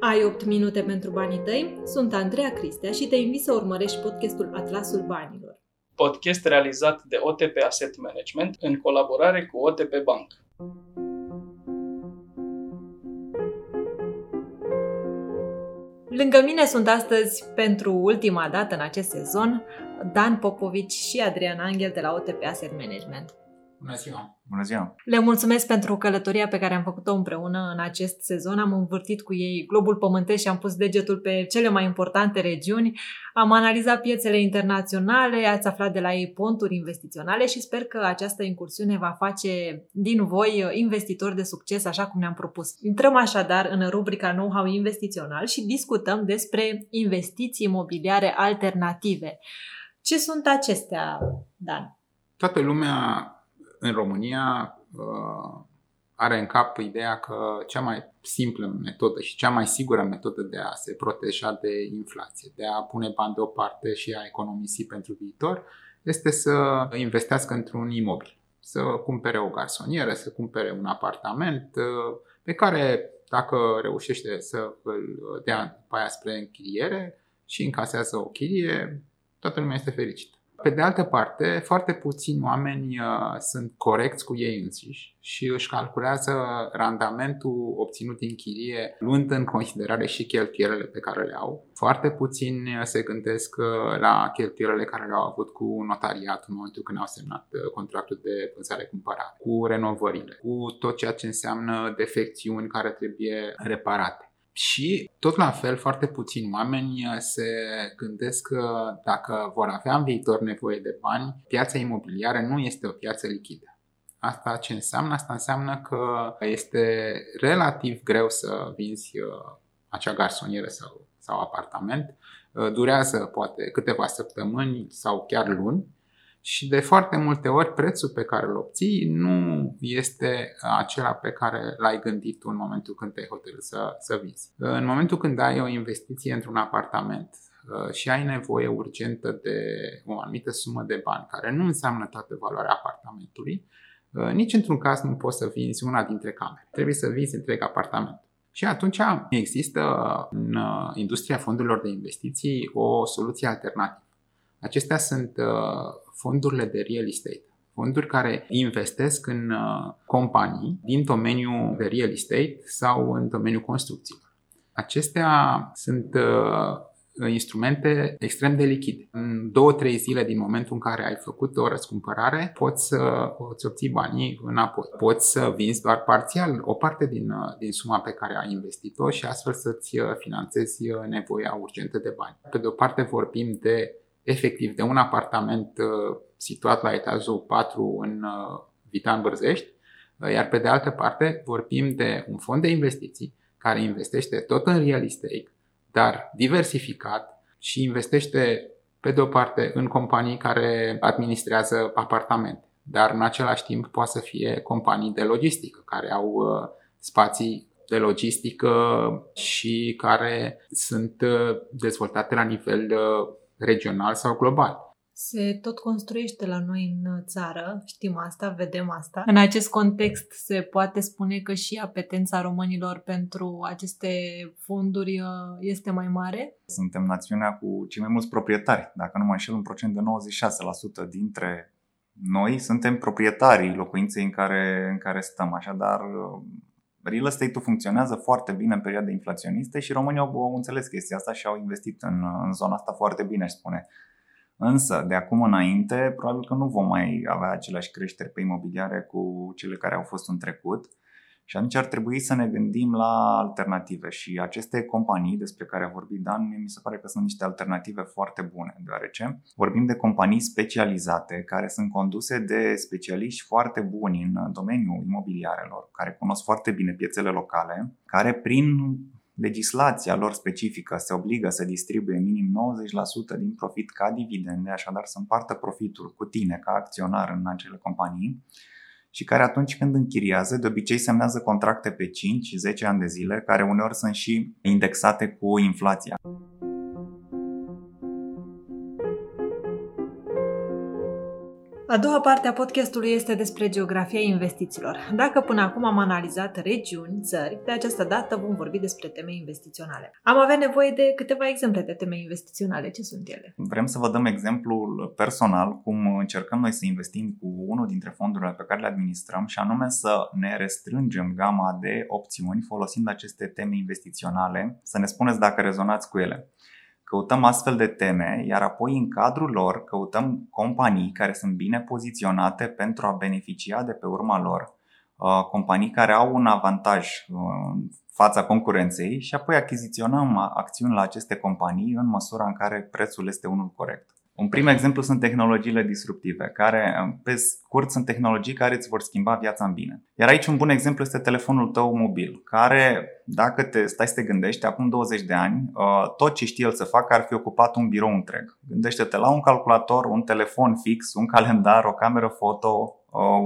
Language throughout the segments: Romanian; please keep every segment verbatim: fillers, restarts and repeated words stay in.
Ai opt minute pentru banii tăi? Sunt Andreea Cristea și te invit să urmărești podcastul Atlasul Banilor. Podcast realizat de O T P Asset Management în colaborare cu O T P Bank. Lângă mine sunt astăzi, pentru ultima dată în acest sezon, Dan Popovici și Adrian Anghel de la O T P Asset Management. Bună ziua! Bună ziua! Le mulțumesc pentru călătoria pe care am făcut-o împreună în acest sezon. Am învârtit cu ei globul pământesc și am pus degetul pe cele mai importante regiuni. Am analizat piețele internaționale, ați aflat de la ei ponturi investiționale și sper că această incursiune va face din voi investitori de succes, așa cum ne-am propus. Intrăm așadar în rubrica Know-how investițional și discutăm despre investiții imobiliare alternative. Ce sunt acestea, Dan? Toată lumea în România are în cap ideea că cea mai simplă metodă și cea mai sigură metodă de a se proteja de inflație, de a pune bani deoparte și a economisi pentru viitor, este să investească într-un imobil, să cumpere o garsonieră, să cumpere un apartament pe care, dacă reușește să îl dea pe aia spre închiriere și încasează o chirie, toată lumea este fericită. Pe de altă parte, foarte puțini oameni uh, sunt corecți cu ei înșiși și își calculează randamentul obținut din chirie, luând în considerare și cheltuielile pe care le au. Foarte puțini se gândesc uh, la cheltuielile care le-au avut cu notariat în momentul când au semnat contractul de vânzare-cumpărare, cu renovările, cu tot ceea ce înseamnă defecțiuni care trebuie reparate. Și tot la fel, foarte puțini oameni se gândesc că dacă vor avea în viitor nevoie de bani, piața imobiliară nu este o piață lichidă. Asta ce înseamnă? Asta înseamnă că este relativ greu să vinzi acea garsonieră sau, sau apartament. Durează poate câteva săptămâni sau chiar luni. Și de foarte multe ori prețul pe care îl obții nu este acela pe care l-ai gândit tu în momentul când te-ai hotărât să, să vinzi. În momentul când ai o investiție într-un apartament și ai nevoie urgentă de o anumită sumă de bani, care nu înseamnă toată valoarea apartamentului, nici într-un caz nu poți să vinzi una dintre camere. Trebuie să vinzi întreg apartament. Și atunci există în industria fondurilor de investiții o soluție alternativă. Acestea sunt fondurile de real estate, fonduri care investesc în companii din domeniul de real estate sau în domeniul construcțiilor. Acestea sunt instrumente extrem de lichide. În două-trei zile din momentul în care ai făcut o răscumpărare, poți să îți obții banii înapoi. Poți să vinzi doar parțial o parte din, din suma pe care ai investit-o și astfel să-ți finanțezi nevoia urgentă de bani. Pe de o parte vorbim de efectiv de un apartament uh, situat la etajul patru în uh, Vitan Bârzești, uh, iar pe de altă parte vorbim de un fond de investiții care investește tot în real estate, dar diversificat și investește pe de o parte în companii care administrează apartamente, dar în același timp poate să fie companii de logistică care au uh, spații de logistică și care sunt uh, dezvoltate la nivel uh, regional sau global. Se tot construiește la noi în țară, știm asta, vedem asta. În acest context se poate spune că și apetența românilor pentru aceste fonduri este mai mare? Suntem națiunea cu cei mai mulți proprietari. Dacă nu mă înșel, un procent de nouăzeci și șase la sută dintre noi suntem proprietarii locuinței în care, în care stăm. Așadar, real estate-ul funcționează foarte bine în perioade inflaționiste și românii au înțeles chestia asta și au investit în, în zona asta foarte bine, aș spune. Însă, de acum înainte, probabil că nu vom mai avea aceleași creșteri pe imobiliare cu cele care au fost în trecut și atunci ar trebui să ne gândim la alternative și aceste companii despre care a vorbit Dan, mi se pare că sunt niște alternative foarte bune, deoarece vorbim de companii specializate care sunt conduse de specialiști foarte buni în domeniul imobiliarelor, care cunosc foarte bine piețele locale, care prin legislația lor specifică se obligă să distribuie minim nouăzeci la sută din profit ca dividende, așadar să împartă profitul cu tine ca acționar în acele companii, și care atunci când închiriază, de obicei semnează contracte pe cinci zece ani de zile, care uneori sunt și indexate cu inflația. A doua parte a podcastului este despre geografia investițiilor. Dacă până acum am analizat regiuni, țări, de această dată vom vorbi despre teme investiționale. Am avea nevoie de câteva exemple de teme investiționale. Ce sunt ele? Vrem să vă dăm exemplul personal, cum încercăm noi să investim cu unul dintre fondurile pe care le administrăm și anume să ne restrângem gama de opțiuni folosind aceste teme investiționale. Să ne spuneți dacă rezonați cu ele. Căutăm astfel de teme, iar apoi în cadrul lor căutăm companii care sunt bine poziționate pentru a beneficia de pe urma lor, companii care au un avantaj în fața concurenței și apoi achiziționăm acțiuni la aceste companii în măsura în care prețul este unul corect. Un prim exemplu sunt tehnologiile disruptive, care pe scurt sunt tehnologii care îți vor schimba viața în bine. Iar aici un bun exemplu este telefonul tău mobil, care dacă te stai să te gândești, acum douăzeci de ani, tot ce știe el să facă ar fi ocupat un birou întreg. Gândește-te la un calculator, un telefon fix, un calendar, o cameră foto,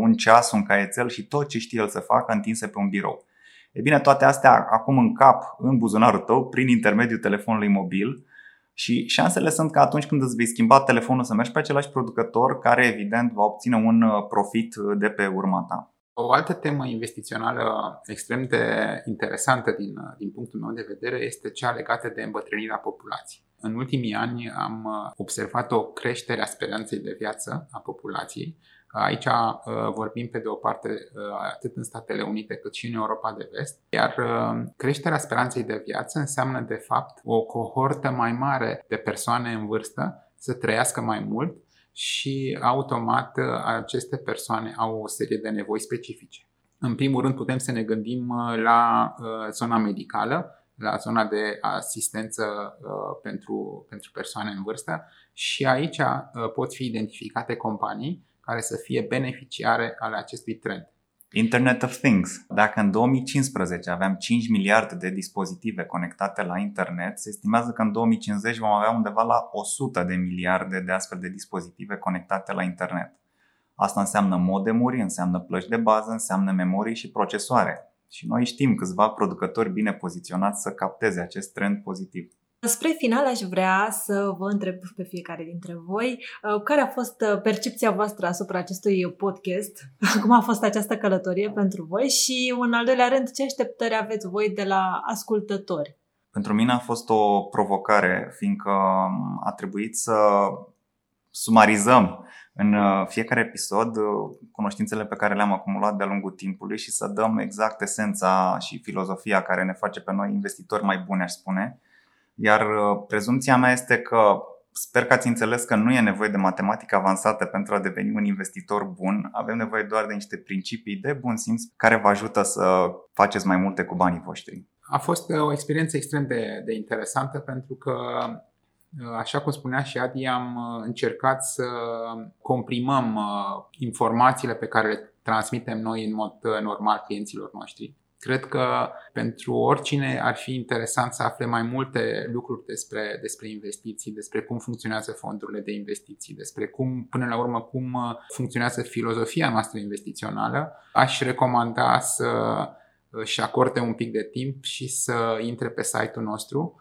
un ceas, un caietel și tot ce știe el să facă întinse pe un birou. E bine, toate astea acum în cap, în buzunarul tău, prin intermediul telefonului mobil. Și șansele sunt că atunci când îți vei schimba telefonul să mergi pe același producător care evident va obține un profit de pe urma ta. O altă temă investițională extrem de interesantă din, din punctul meu de vedere este cea legată de îmbătrânirea populației. În ultimii ani am observat o creștere a speranței de viață a populației. Aici vorbim pe de o parte atât în Statele Unite cât și în Europa de Vest, iar creșterea speranței de viață înseamnă de fapt o cohortă mai mare de persoane în vârstă să trăiască mai mult și automat aceste persoane au o serie de nevoi specifice. În primul rând putem să ne gândim la zona medicală, la zona de asistență uh, pentru, pentru persoane în vârstă și aici uh, pot fi identificate companii care să fie beneficiare ale acestui trend. Internet of Things. Dacă în două mii cincisprezece aveam cinci miliarde de dispozitive conectate la internet, se estimează că în două mii cincizeci vom avea undeva la o sută de miliarde de astfel de dispozitive conectate la internet. Asta înseamnă modemuri, înseamnă plăci de bază, înseamnă memorii și procesoare. Și noi știm câțiva producători bine poziționați să capteze acest trend pozitiv. Spre final aș vrea să vă întreb pe fiecare dintre voi care a fost percepția voastră asupra acestui podcast, cum a fost această călătorie pentru voi și, în al doilea rând, ce așteptări aveți voi de la ascultători? Pentru mine a fost o provocare, fiindcă a trebuit să sumarizăm în fiecare episod cunoștințele pe care le-am acumulat de-a lungul timpului și să dăm exact esența și filozofia care ne face pe noi investitori mai buni, aș spune. Iar prezumția mea este că sper că ați înțeles că nu e nevoie de matematică avansată pentru a deveni un investitor bun. Avem nevoie doar de niște principii de bun simț care vă ajută să faceți mai multe cu banii voștri. A fost o experiență extrem de, de interesantă pentru că, așa cum spunea și Adi, am încercat să comprimăm informațiile pe care le transmitem noi în mod normal clienților noștri. Cred că pentru oricine ar fi interesant să afle mai multe lucruri despre, despre investiții, despre cum funcționează fondurile de investiții, despre cum, până la urmă, cum funcționează filozofia noastră investițională, aș recomanda să își acorde un pic de timp și să intre pe site-ul nostru,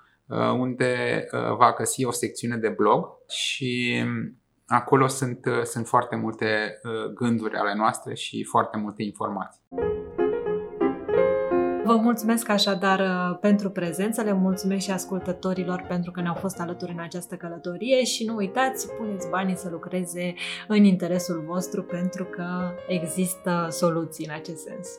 unde va găsi o secțiune de blog și acolo sunt, sunt foarte multe gânduri ale noastre și foarte multe informații. Vă mulțumesc așadar pentru prezență, le mulțumesc și ascultătorilor pentru că ne-au fost alături în această călătorie și nu uitați, puneți banii să lucreze în interesul vostru pentru că există soluții în acest sens.